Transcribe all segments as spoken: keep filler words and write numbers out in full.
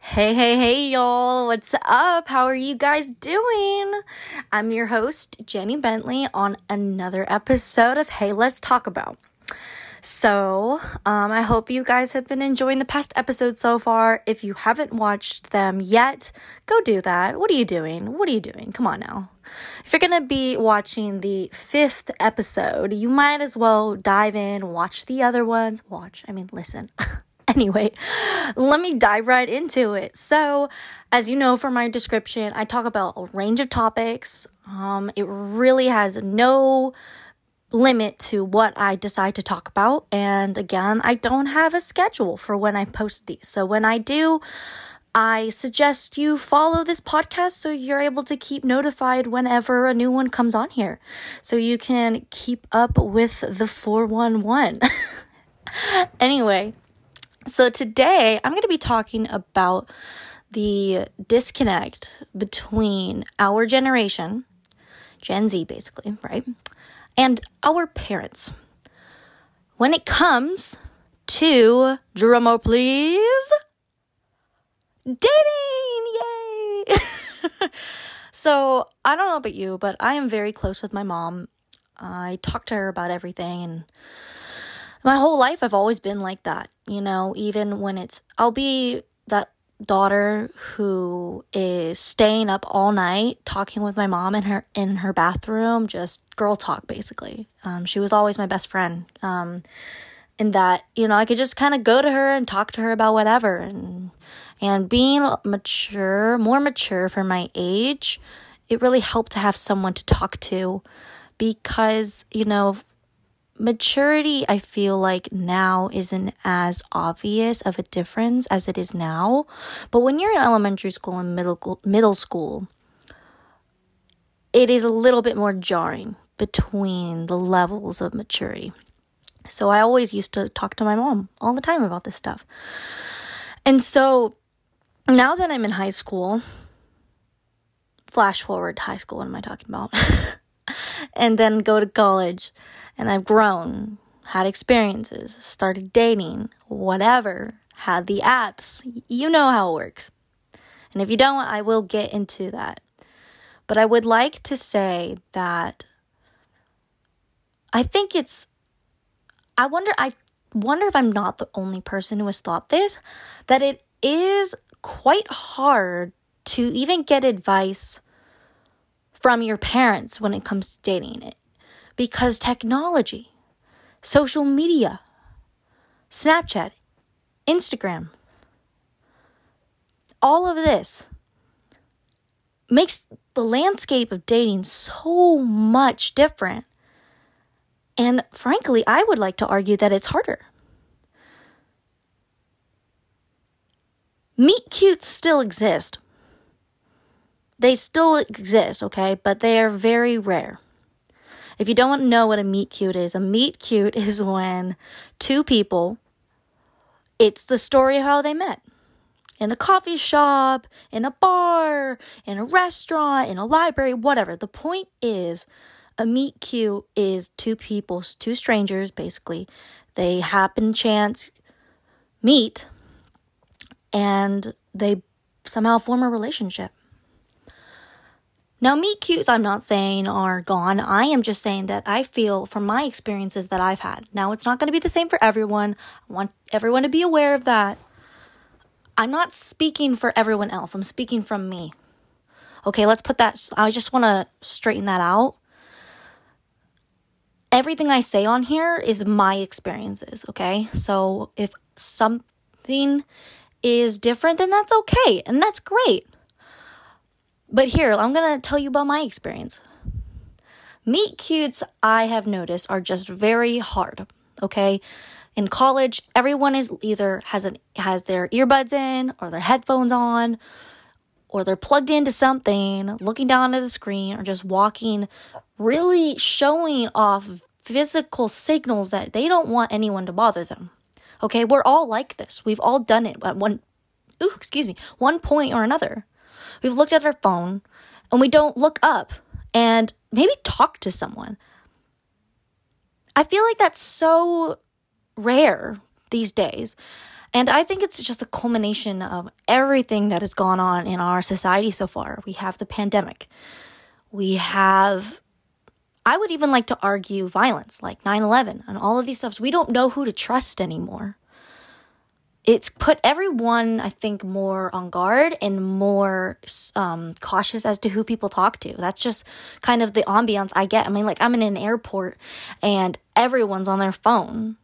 Hey, hey, hey, y'all. What's up? How are you guys doing? I'm your host, Jenny Bentley, on another episode of Hey Let's Talk About. So, um, I hope you guys have been enjoying the past episodes so far. If you haven't watched them yet, go do that. What are you doing? What are you doing? Come on now. If you're going to be watching the fifth episode, you might as well dive in, watch the other ones. Watch, I mean, listen. Anyway, let me dive right into it. So, as you know from my description, I talk about a range of topics. Um, it really has no limit to what I decide to talk about. And again, I don't have a schedule for when I post these. So when I do, I suggest you follow this podcast so you're able to keep notified whenever a new one comes on here. So you can keep up with the four one one. Anyway, so today I'm going to be talking about the disconnect between our generation, Gen Z basically, right? And our parents. When it comes to, drumroll please, dating, yay! So, I don't know about you, but I am very close with my mom. I talk to her about everything, and my whole life I've always been like that, you know, even when it's, I'll be that daughter who is staying up all night talking with my mom in her in her bathroom, just girl talk basically. Um she was always my best friend, um in that, you know, I could just kind of go to her and talk to her about whatever, and and being mature more mature for my age, it really helped to have someone to talk to, because, you know, maturity, I feel like now isn't as obvious of a difference as it is now. But when you're in elementary school and middle middle school, it is a little bit more jarring between the levels of maturity. So I always used to talk to my mom all the time about this stuff. And so now that I'm in high school, flash forward to high school, what am I talking about? And then go to college. And I've grown, had experiences, started dating, whatever, had the apps. You know how it works. And if you don't, I will get into that. But I would like to say that I think it's, I wonder, I wonder if I'm not the only person who has thought this, that it is quite hard to even get advice from your parents when it comes to dating it. Because technology, social media, Snapchat, Instagram, all of this makes the landscape of dating so much different. And frankly, I would like to argue that it's harder. Meet cutes still exist. They still exist, okay? But they are very rare. If you don't know what a meet cute is, a meet cute is when two people, it's the story of how they met. In the coffee shop, in a bar, in a restaurant, in a library, whatever. The point is, a meet cute is two people, two strangers, basically. They happen chance meet, and they somehow form a relationship. Now, meet cutes, I'm not saying are gone. I am just saying that I feel from my experiences that I've had. Now, it's not going to be the same for everyone. I want everyone to be aware of that. I'm not speaking for everyone else. I'm speaking from me. Okay, let's put that, I just want to straighten that out. Everything I say on here is my experiences, okay? So if something is different, then that's okay. And that's great. But here, I'm going to tell you about my experience. Meet cutes, I have noticed, are just very hard, okay? In college, everyone is either has an, has their earbuds in, or their headphones on, or they're plugged into something, looking down at the screen, or just walking, really showing off physical signals that they don't want anyone to bother them, okay? We're all like this. We've all done it at one, ooh, excuse me, one point or another. We've looked at our phone and we don't look up and maybe talk to someone. I feel like that's so rare these days. And I think it's just a culmination of everything that has gone on in our society so far. We have the pandemic. We have, I would even like to argue, violence, like nine eleven and all of these stuffs. We don't know who to trust anymore. It's put everyone, I think, more on guard and more um, cautious as to who people talk to. That's just kind of the ambiance I get. I mean, like, I'm in an airport and everyone's on their phone.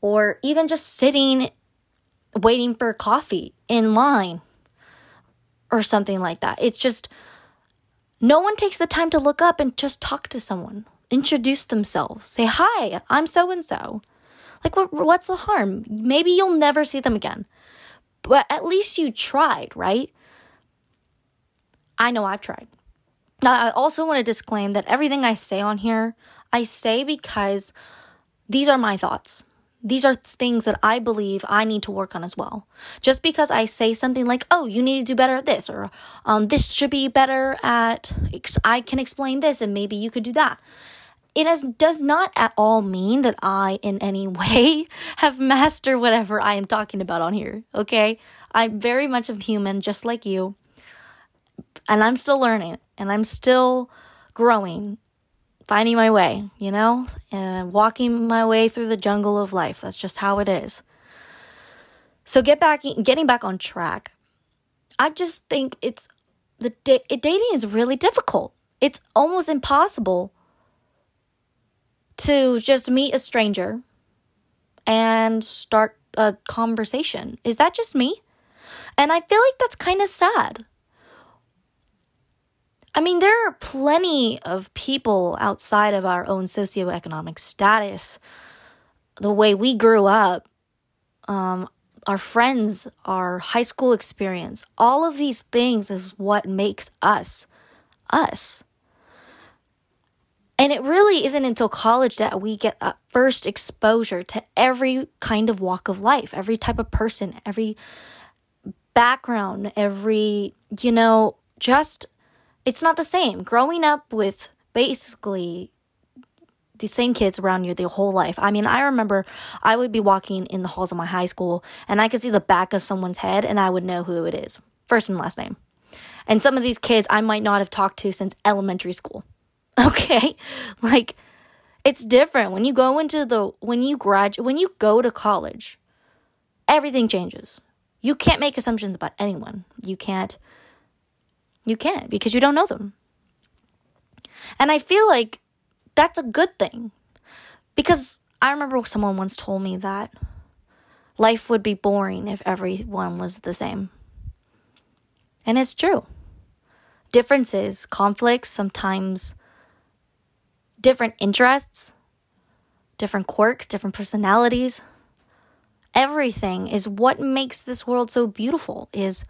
Or even just sitting, waiting for coffee in line or something like that. It's just, no one takes the time to look up and just talk to someone. Introduce themselves. Say, hi, I'm so-and-so. Like, what, what's the harm? Maybe you'll never see them again. But at least you tried, right? I know I've tried. Now, I also want to disclaim that everything I say on here, I say because these are my thoughts. These are things that I believe I need to work on as well. Just because I say something like, oh, you need to do better at this, or um, this should be better at, I can explain this and maybe you could do that. It has, does not at all mean that I, in any way, have mastered whatever I am talking about on here, okay? I'm very much a human, just like you. And I'm still learning. And I'm still growing. Finding my way, you know? And walking my way through the jungle of life. That's just how it is. So get back, getting back on track. I just think it's... the da- dating is really difficult. It's almost impossible to just meet a stranger and start a conversation. Is that just me? And I feel like that's kind of sad. I mean, there are plenty of people outside of our own socioeconomic status, the way we grew up, um, our friends, our high school experience. All of these things is what makes us, us. And it really isn't until college that we get a first exposure to every kind of walk of life, every type of person, every background, every, you know, just, it's not the same. Growing up with basically the same kids around you the whole life. I mean, I remember I would be walking in the halls of my high school and I could see the back of someone's head and I would know who it is, first and last name. And some of these kids I might not have talked to since elementary school. Okay, like, it's different when you go into the, when you graduate, when you go to college, everything changes. You can't make assumptions about anyone. You can't, you can't because you don't know them. And I feel like that's a good thing because I remember someone once told me that life would be boring if everyone was the same. And it's true. Differences, conflicts, sometimes different interests, different quirks, different personalities. Everything is what makes this world so beautiful, is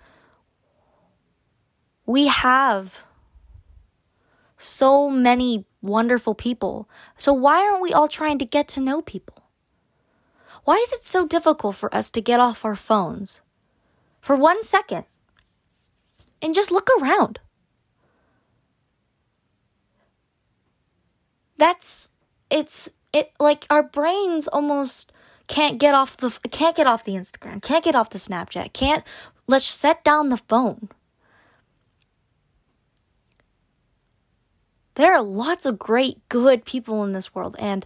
we have so many wonderful people. So why aren't we all trying to get to know people? Why is it so difficult for us to get off our phones for one second and just look around? That's, it's, it, like, our brains almost can't get off the, can't get off the Instagram, can't get off the Snapchat, can't, let's set down the phone. There are lots of great, good people in this world, and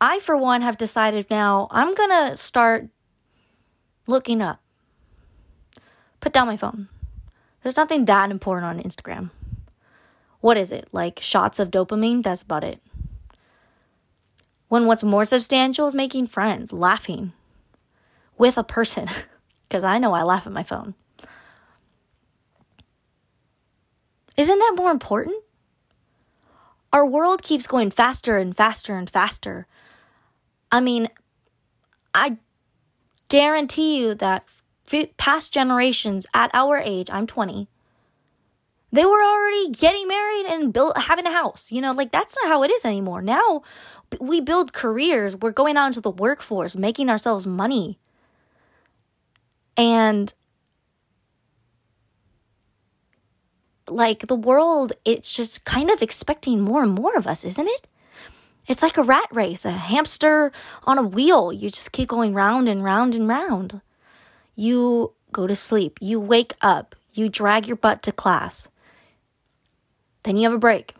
I, for one, have decided now I'm gonna start looking up. Put down my phone. There's nothing that important on Instagram. What is it? Like, shots of dopamine? That's about it. When what's more substantial is making friends, laughing with a person. Because I know I laugh at my phone. Isn't that more important? Our world keeps going faster and faster and faster. I mean, I guarantee you that past generations at our age, I'm twenty, they were already getting married and built, having a house. You know, like, that's not how it is anymore. Now, we build careers. We're going out into the workforce, making ourselves money. And, like, the world, it's just kind of expecting more and more of us, isn't it? It's like a rat race, a hamster on a wheel. You just keep going round and round and round. you go to sleep, you wake up, you drag your butt to class, then you have a break,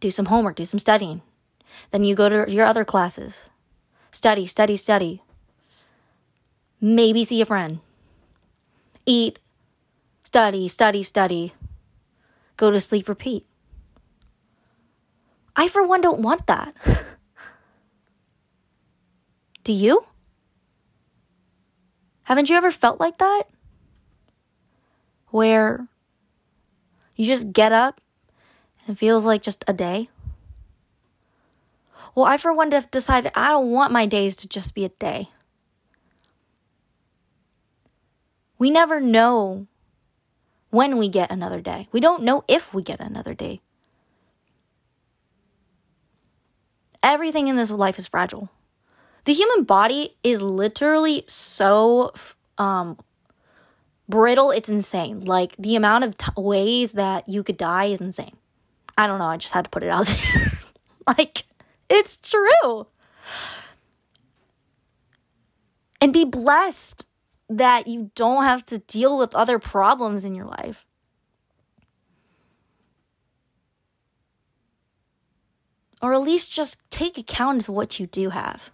do some homework, do some studying, then you go to your other classes, study, study, study, maybe see a friend, eat, study, study, study, go to sleep, repeat. I, for one, don't want that. Do you? Haven't you ever felt like that? Where you just get up and it feels like just a day? Well, I, for one, have decided I don't want my days to just be a day. We never know when we get another day. We don't know if we get another day. Everything in this life is fragile. The human body is literally so um, brittle, it's insane. Like, the amount of t- ways that you could die is insane. I don't know, I just had to put it out there. Like, it's true. And be blessed that you don't have to deal with other problems in your life. Or at least just take account of what you do have.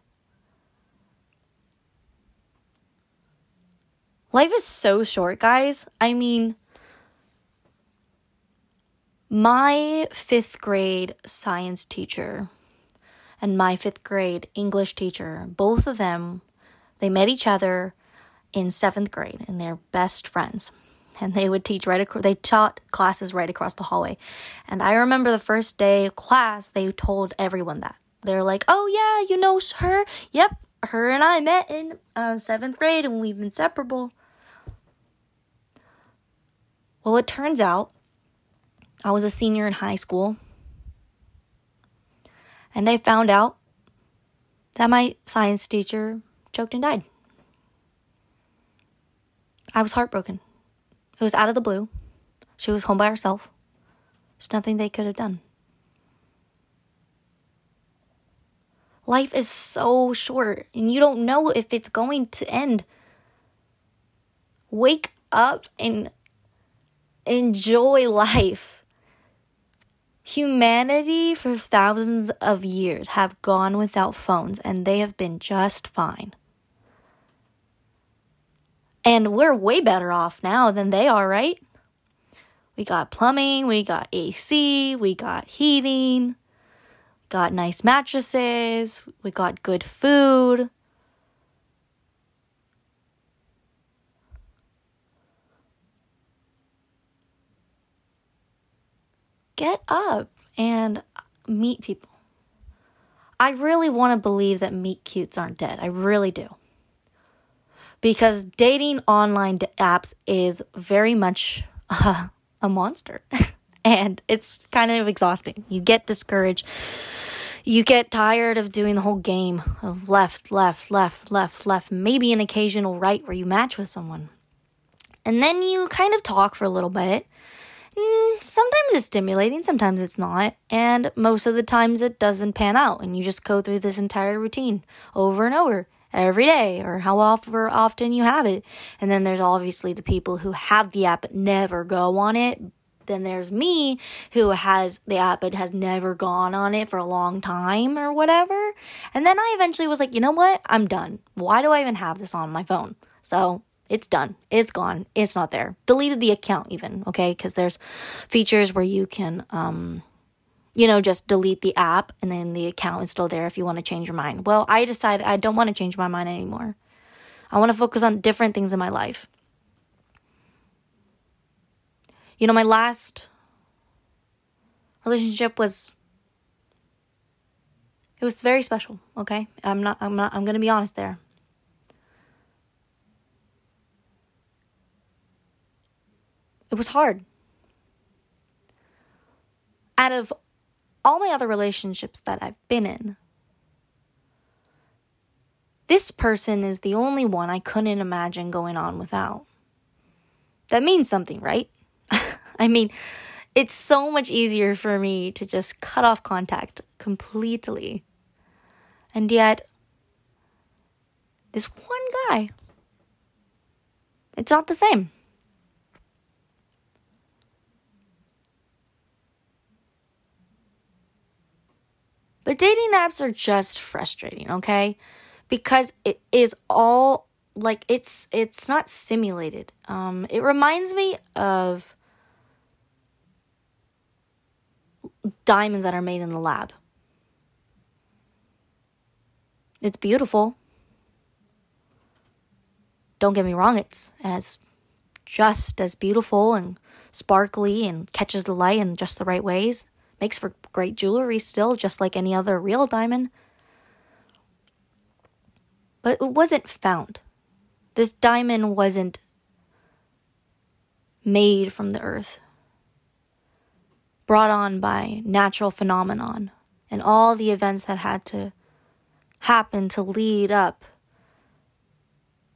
Life is so short, guys. I mean, my fifth grade science teacher and my fifth grade English teacher, both of them, they met each other in seventh grade and they're best friends. And they would teach right across, they taught classes right across the hallway. And I remember the first day of class, they told everyone that. They're like, oh yeah, you know her? Yep, her and I met in uh, seventh grade and we've been separable. Well, it turns out I was a senior in high school. And I found out that my science teacher choked and died. I was heartbroken. It was out of the blue. She was home by herself. There's nothing they could have done. Life is so short, and you don't know if it's going to end. Wake up and enjoy life. Humanity for thousands of years have gone without phones, and they have been just fine. And we're way better off now than they are, right? We got plumbing, we got A C, we got heating, got nice mattresses, we got good food. Get up and meet people. I really want to believe that meet cutes aren't dead. I really do. Because dating online apps is very much uh, a monster. And it's kind of exhausting. You get discouraged. You get tired of doing the whole game of left, left, left, left, left. Maybe an occasional right where you match with someone. And then you kind of talk for a little bit. Sometimes it's stimulating, sometimes it's not. And most of the times it doesn't pan out. And you just go through this entire routine over and over. Every day, or however often you have it. And then there's obviously the people who have the app but never go on it. Then there's me, who has the app but has never gone on it for a long time or whatever. And then I eventually was like, you know what? I'm done. Why do I even have this on my phone? So it's done. It's gone. It's not there. Deleted the account even, okay? Because there's features where you can, um... you know, just delete the app and then the account is still there if you want to change your mind. Well, I decided I don't want to change my mind anymore. I want to focus on different things in my life. You know, my last relationship was, it was very special, okay? I'm not, I'm not, I'm going to be honest there. It was hard. Out of all my other relationships that I've been in, this person is the only one I couldn't imagine going on without. That means something, right? I mean, it's so much easier for me to just cut off contact completely. And yet, this one guy, It's not the same. But dating apps are just frustrating, okay? Because it is all, like, it's it's not simulated. Um, it reminds me of diamonds that are made in the lab. It's beautiful. Don't get me wrong, it's as just as beautiful and sparkly and catches the light in just the right ways. Makes for great jewelry still, just like any other real diamond. But it wasn't found. This diamond wasn't made from the earth. Brought on by natural phenomenon. And all the events that had to happen to lead up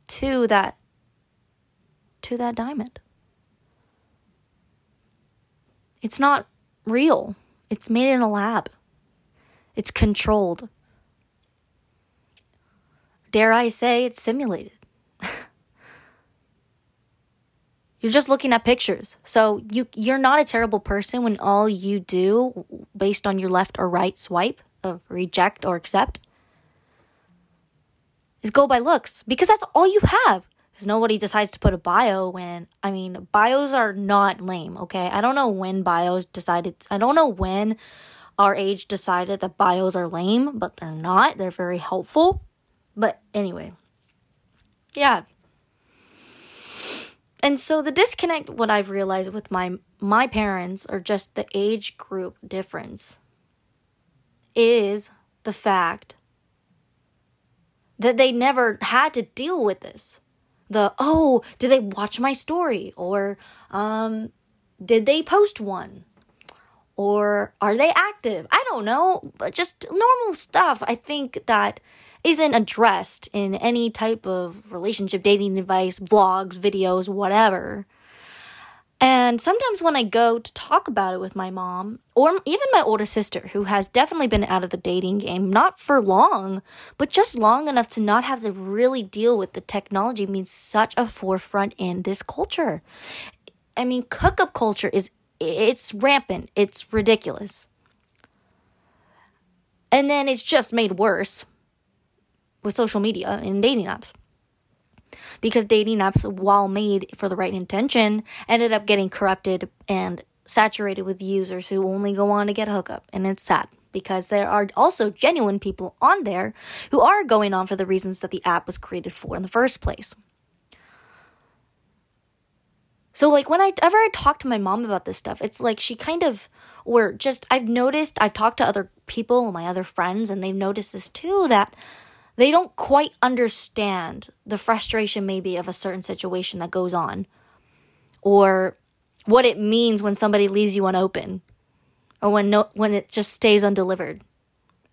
to that, to that diamond. It's not real. It's made in a lab. It's controlled. Dare I say it's simulated. You're just looking at pictures. So you, you're not a terrible person when all you do, based on your left or right swipe of reject or accept, is go by looks. Because that's all you have. Because nobody decides to put a bio when, I mean, bios are not lame, okay? I don't know when bios decided, I don't know when our age decided that bios are lame, but they're not. They're very helpful. But anyway, yeah. And so the disconnect, what I've realized with my, my parents, or just the age group difference, is the fact that they never had to deal with this. The, oh, did they watch my story? Or um, did they post one? Or are they active? I don't know. But just normal stuff, I think, that isn't addressed in any type of relationship, dating advice, vlogs, videos, whatever. And sometimes when I go to talk about it with my mom, or even my older sister, who has definitely been out of the dating game, not for long, but just long enough to not have to really deal with the technology means such a forefront in this culture. I mean, hookup culture is, it's rampant. It's ridiculous. And then it's just made worse with social media and dating apps. Because dating apps, while made for the right intention, ended up getting corrupted and saturated with users who only go on to get a hookup. And it's sad, because there are also genuine people on there who are going on for the reasons that the app was created for in the first place. So, like, whenever I talk to my mom about this stuff, it's like she kind of, or just, I've noticed, I've talked to other people, my other friends, and they've noticed this too, that they don't quite understand the frustration maybe of a certain situation that goes on, or what it means when somebody leaves you unopened, or when no, when it just stays undelivered,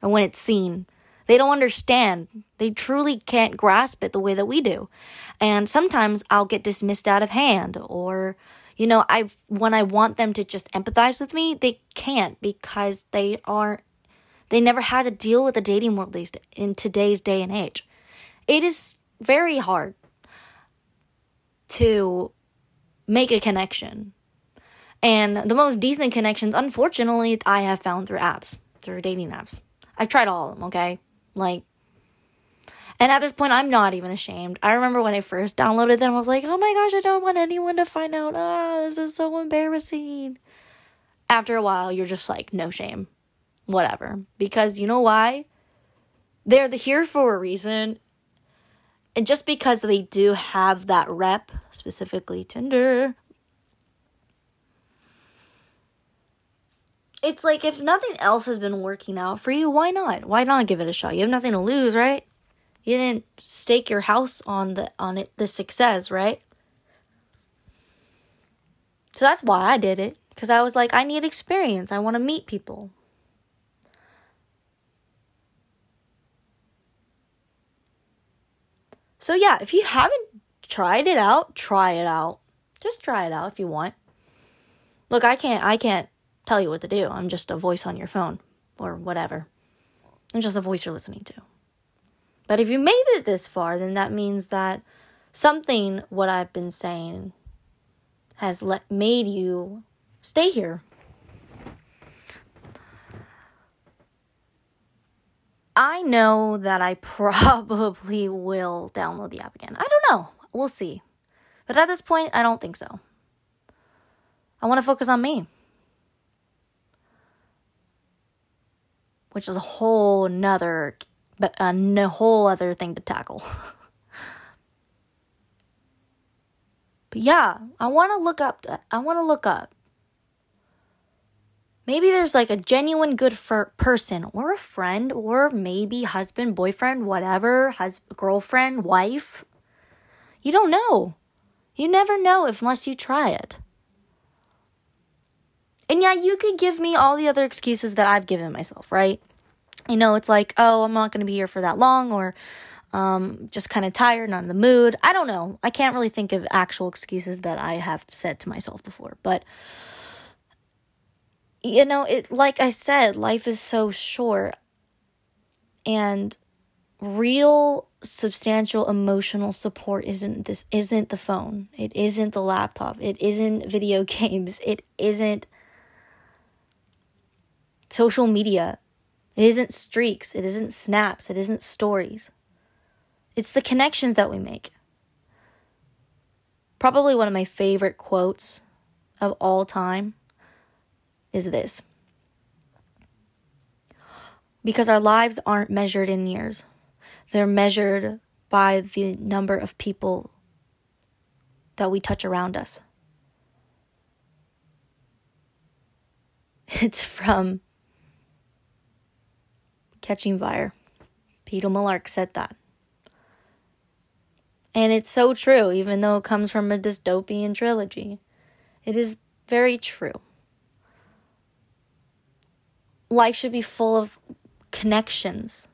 or when it's seen. They don't understand. They truly can't grasp it the way that we do. And sometimes I'll get dismissed out of hand, or, you know, I when I want them to just empathize with me, they can't, because they are They never had to deal with the dating world these days, in today's day and age. It is very hard to make a connection. And the most decent connections, unfortunately, I have found through apps, through dating apps. I've tried all of them, okay? Like, and at this point, I'm not even ashamed. I remember when I first downloaded them, I was like, oh my gosh, I don't want anyone to find out. Ah, this is so embarrassing. After a while, you're just like, no shame. Whatever. Because you know why? They're here for a reason. And just because they do have that rep, specifically Tinder, it's like, if nothing else has been working out for you, why not? Why not give it a shot? You have nothing to lose, right? You didn't stake your house on the on it the success, right? So that's why I did it. Because I was like, I need experience. I want to meet people. So yeah, if you haven't tried it out, try it out. Just try it out if you want. Look, I can't I can't tell you what to do. I'm just a voice on your phone or whatever. I'm just a voice you're listening to. But if you made it this far, then that means that something what I've been saying has let, made you stay here. I know that I probably will download the app again. I don't know. We'll see. But at this point, I don't think so. I want to focus on me, which is a whole nother, but a whole other thing to tackle. But yeah, I want to look up. I want to look up. Maybe there's like a genuine good for person or a friend or maybe husband, boyfriend, whatever, hus- girlfriend, wife. You don't know. You never know unless you try it. And yeah, you could give me all the other excuses that I've given myself, right? You know, it's like, oh, I'm not going to be here for that long or um, just kind of tired, not in the mood. I don't know. I can't really think of actual excuses that I have said to myself before, but... You know, it like I said, life is so short, and real substantial emotional support isn't this isn't the phone. It isn't the laptop. It isn't video games. It isn't social media. It isn't streaks. It isn't snaps. It isn't stories. It's the connections that we make. Probably one of my favorite quotes of all time is this. Because our lives aren't measured in years. They're measured by the number of people that we touch around us. It's from Catching Fire. Peter Malark said that. And it's so true, even though it comes from a dystopian trilogy. It is very true. Life should be full of connections,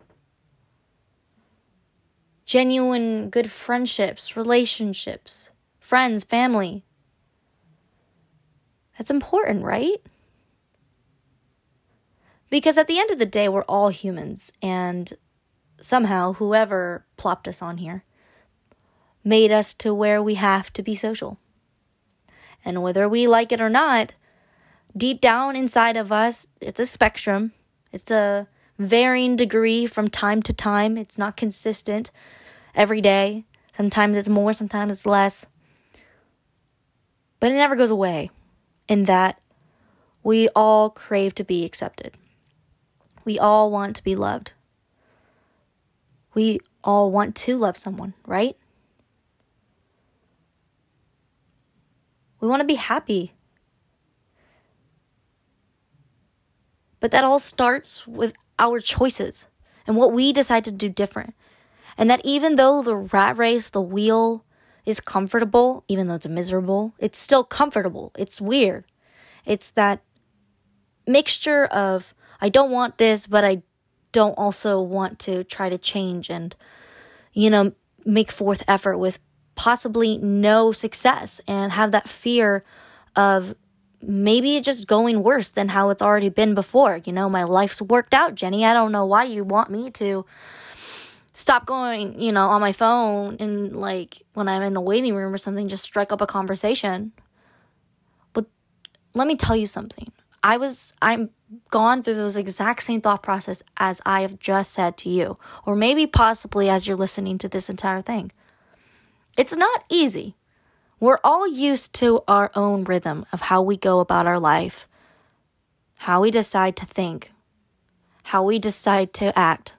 genuine good friendships, relationships, friends, family. That's important, right? Because at the end of the day, we're all humans, and somehow whoever plopped us on here made us to where we have to be social. And whether we like it or not, deep down inside of us, it's a spectrum. It's a varying degree from time to time. It's not consistent every day. Sometimes it's more, sometimes it's less. But it never goes away in that we all crave to be accepted. We all want to be loved. We all want to love someone, right? We want to be happy. But that all starts with our choices and what we decide to do different. And that even though the rat race, the wheel is comfortable, even though it's miserable, it's still comfortable. It's weird. It's that mixture of, I don't want this, but I don't also want to try to change and, you know, make forth effort with possibly no success and have that fear of maybe just going worse than how it's already been before. You know, my life's worked out, Jenny. I don't know why you want me to stop going, you know, on my phone and like when I'm in a waiting room or something, just strike up a conversation. But let me tell you something. I was, I'm gone through those exact same thought process as I have just said to you, or maybe possibly as you're listening to this entire thing. It's not easy. We're all used to our own rhythm of how we go about our life, how we decide to think, how we decide to act.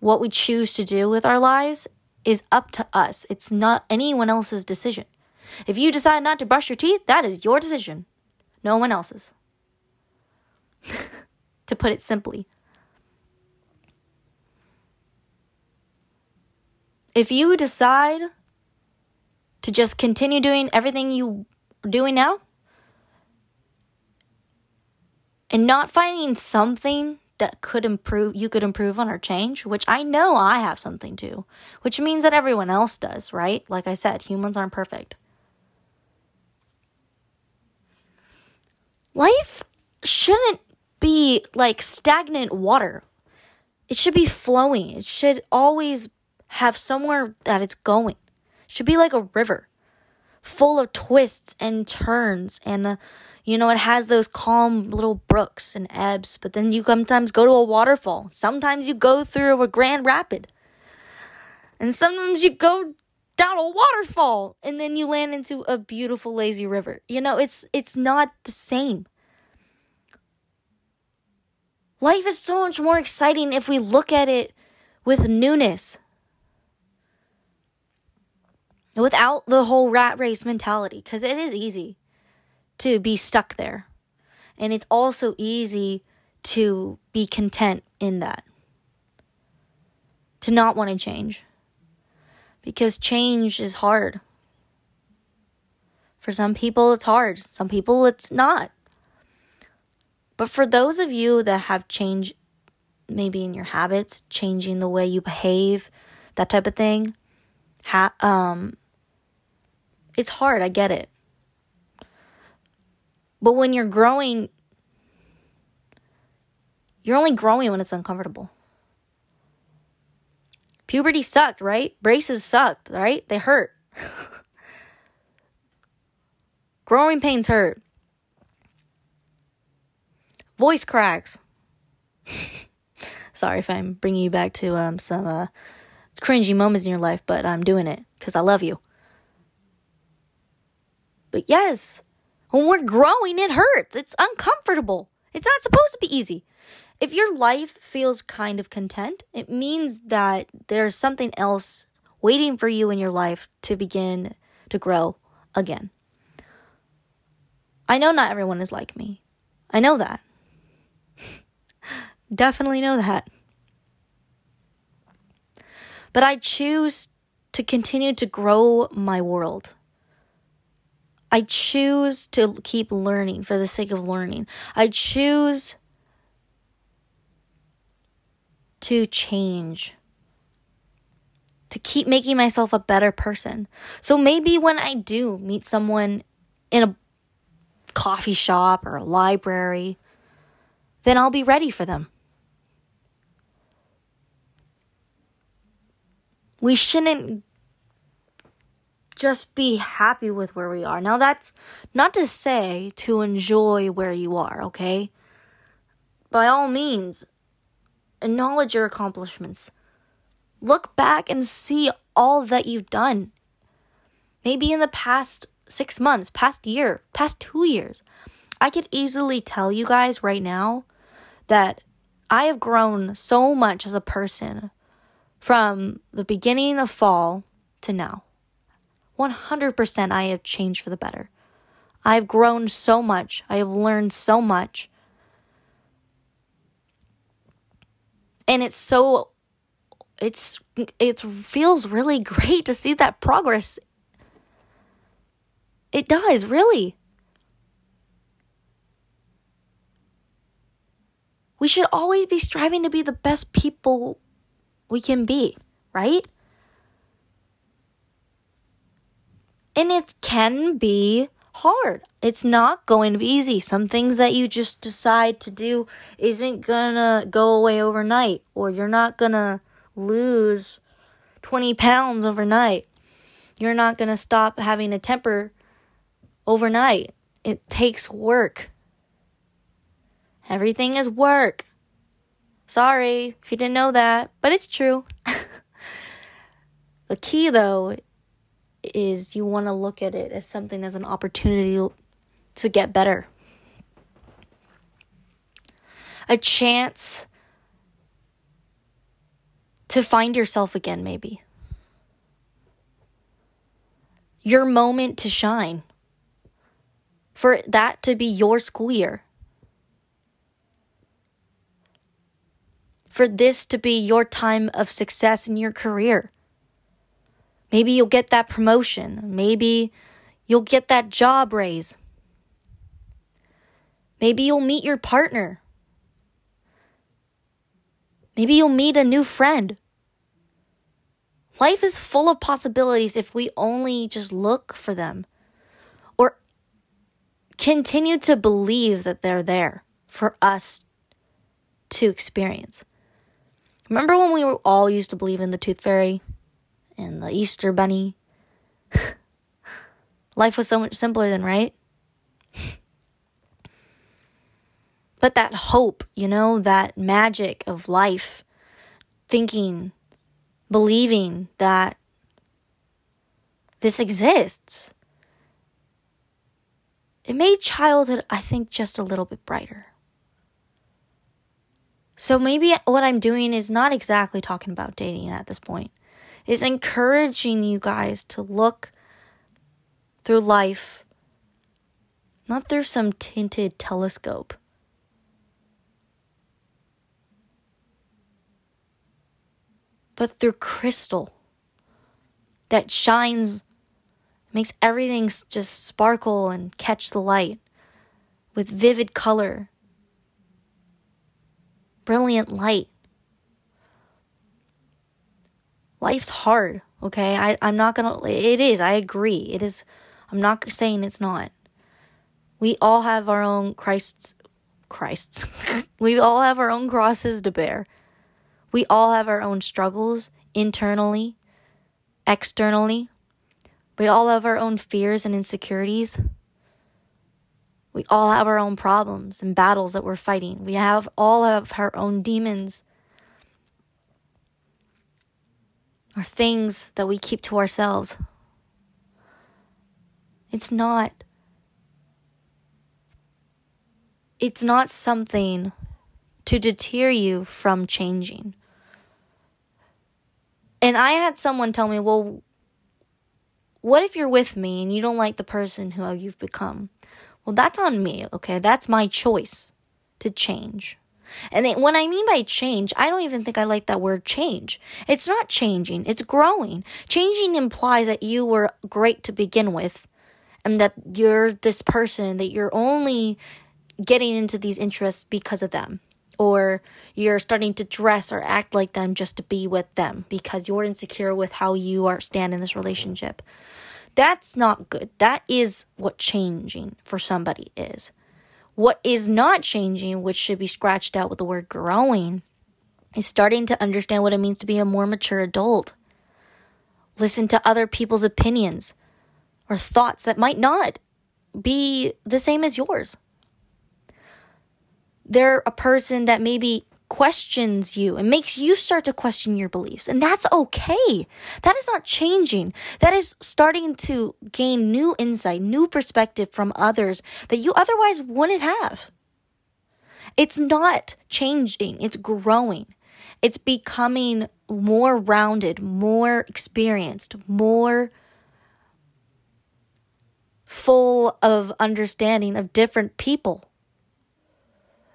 What we choose to do with our lives is up to us. It's not anyone else's decision. If you decide not to brush your teeth, that is your decision. No one else's. To put it simply. If you decide to just continue doing everything you are doing now and not finding something that could improve, you could improve on or change, which I know I have something to, which means that everyone else does, right? Like I said, humans aren't perfect. Life shouldn't be like stagnant water. It should be flowing. It should always have somewhere that it's going. should be like a river, full of twists and turns, and uh, you know, it has those calm little brooks and ebbs, but then you sometimes go to a waterfall, sometimes you go through a grand rapid, and sometimes you go down a waterfall, and then you land into a beautiful lazy river. You know, it's it's not the same. Life is so much more exciting if we look at it with newness, without the whole rat race mentality, because it is easy to be stuck there. And it's also easy to be content in that, to not want to change, because change is hard. For some people, it's hard. Some people, it's not. But for those of you that have changed, maybe in your habits, changing the way you behave, that type of thing, ha- um, it's hard. I get it. But when you're growing, you're only growing when it's uncomfortable. Puberty sucked, right? Braces sucked, right? They hurt. Growing pains hurt. Voice cracks. Sorry if I'm bringing you back to um, some uh, cringy moments in your life, but I'm doing it because I love you. But yes, when we're growing, it hurts. It's uncomfortable. It's not supposed to be easy. If your life feels kind of content, it means that there's something else waiting for you in your life to begin to grow again. I know not everyone is like me. I know that. Definitely know that. But I choose to continue to grow my world. I choose to keep learning for the sake of learning. I choose to change, to keep making myself a better person. So maybe when I do meet someone in a coffee shop or a library, then I'll be ready for them. We shouldn't just be happy with where we are. Now, that's not to say to enjoy where you are, okay? By all means, acknowledge your accomplishments. Look back and see all that you've done. Maybe in the past six months, past year, past two years. I could easily tell you guys right now that I have grown so much as a person from the beginning of fall to now. one hundred percent I have changed for the better. I've grown so much. I have learned so much. And it's so, it's, it feels really great to see that progress. It does, really. We should always be striving to be the best people we can be, right? And it can be hard. It's not going to be easy. Some things that you just decide to do isn't gonna go away overnight, or you're not gonna lose twenty pounds overnight. You're not gonna stop having a temper overnight. It takes work. Everything is work. Sorry if you didn't know that, but it's true. The key, though, is you want to look at it as something as an opportunity to get better. A chance to find yourself again, maybe. Your moment to shine. For that to be your school year. For this to be your time of success in your career. Maybe you'll get that promotion. Maybe you'll get that job raise. Maybe you'll meet your partner. Maybe you'll meet a new friend. Life is full of possibilities if we only just look for them. Continue to believe that they're there for us to experience. Remember when we all used to believe in the tooth fairy and the Easter bunny Life was so much simpler then, right? But that hope, you know, that magic of life, thinking, believing that this exists, it made childhood, I think, just a little bit brighter. So maybe what I'm doing is not exactly talking about dating at this point. It's encouraging you guys to look through life, not through some tinted telescope. But through crystal that shines, makes everything just sparkle and catch the light with vivid color, brilliant light. Life's hard, okay? I, I'm not gonna, it is, I agree. It is, I'm not saying it's not. We all have our own Christ's, Christ's. We all have our own crosses to bear. We all have our own struggles internally, externally. We all have our own fears and insecurities. We all have our own problems and battles that we're fighting. We have all have our own demons, or things that we keep to ourselves. It's not, it's not something to deter you from changing. And I had someone tell me, well, what if you're with me and you don't like the person who you've become? Well, that's on me, okay? That's my choice to change. And it, when I mean by change, I don't even think I like that word change. It's not changing, it's growing. Changing implies that you were great to begin with and that you're this person, that you're only getting into these interests because of them. Or you're starting to dress or act like them just to be with them because you're insecure with how you are standing in this relationship. That's not good. That is what changing for somebody is. What is not changing, which should be scratched out with the word growing, is starting to understand what it means to be a more mature adult. Listen to other people's opinions or thoughts that might not be the same as yours. They're a person that maybe questions you and makes you start to question your beliefs. And that's okay. That is not changing. That is starting to gain new insight, new perspective from others that you otherwise wouldn't have. It's not changing. It's growing. It's becoming more rounded, more experienced, more full of understanding of different people.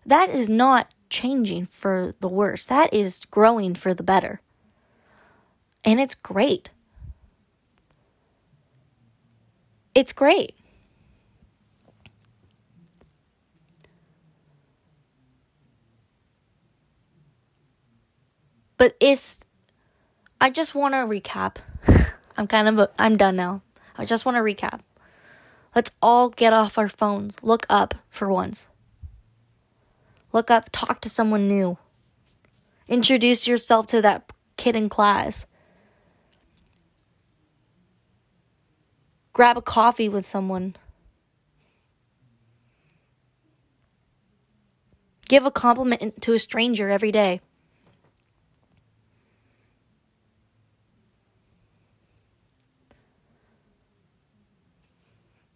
That is not changing for the worse. That is growing for the better. And it's great. It's great. But it's, I just want to recap. I'm kind of, a, I'm done now. I just want to recap. Let's all get off our phones. Look up for once. Look up, talk to someone new. Introduce yourself to that kid in class. Grab a coffee with someone. Give a compliment to a stranger every day.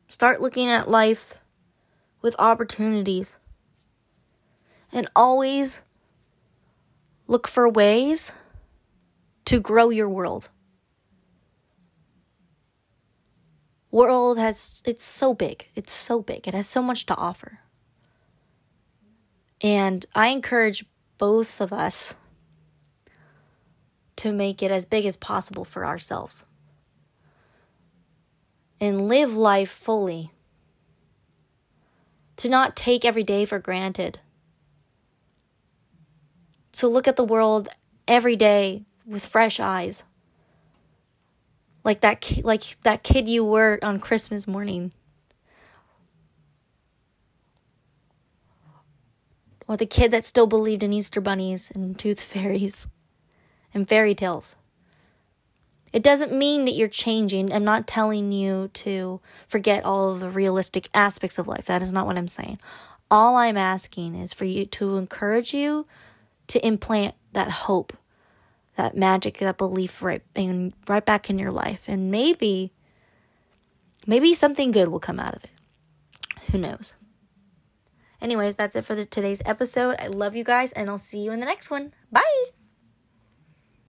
Start looking at life with opportunities. And always look for ways to grow your world. World has, it's so big. It's so big. It has so much to offer. And I encourage both of us to make it as big as possible for ourselves. And live life fully. To not take every day for granted. So look at the world every day with fresh eyes. Like that ki- like that kid you were on Christmas morning. Or the kid that still believed in Easter bunnies and tooth fairies and fairy tales. It doesn't mean that you're changing. I'm not telling you to forget all of the realistic aspects of life. That is not what I'm saying. All I'm asking is for you to encourage you to implant that hope, that magic, that belief right, and right back in your life. And maybe, maybe something good will come out of it. Who knows? Anyways, that's it for the, today's episode. I love you guys, and I'll see you in the next one. Bye!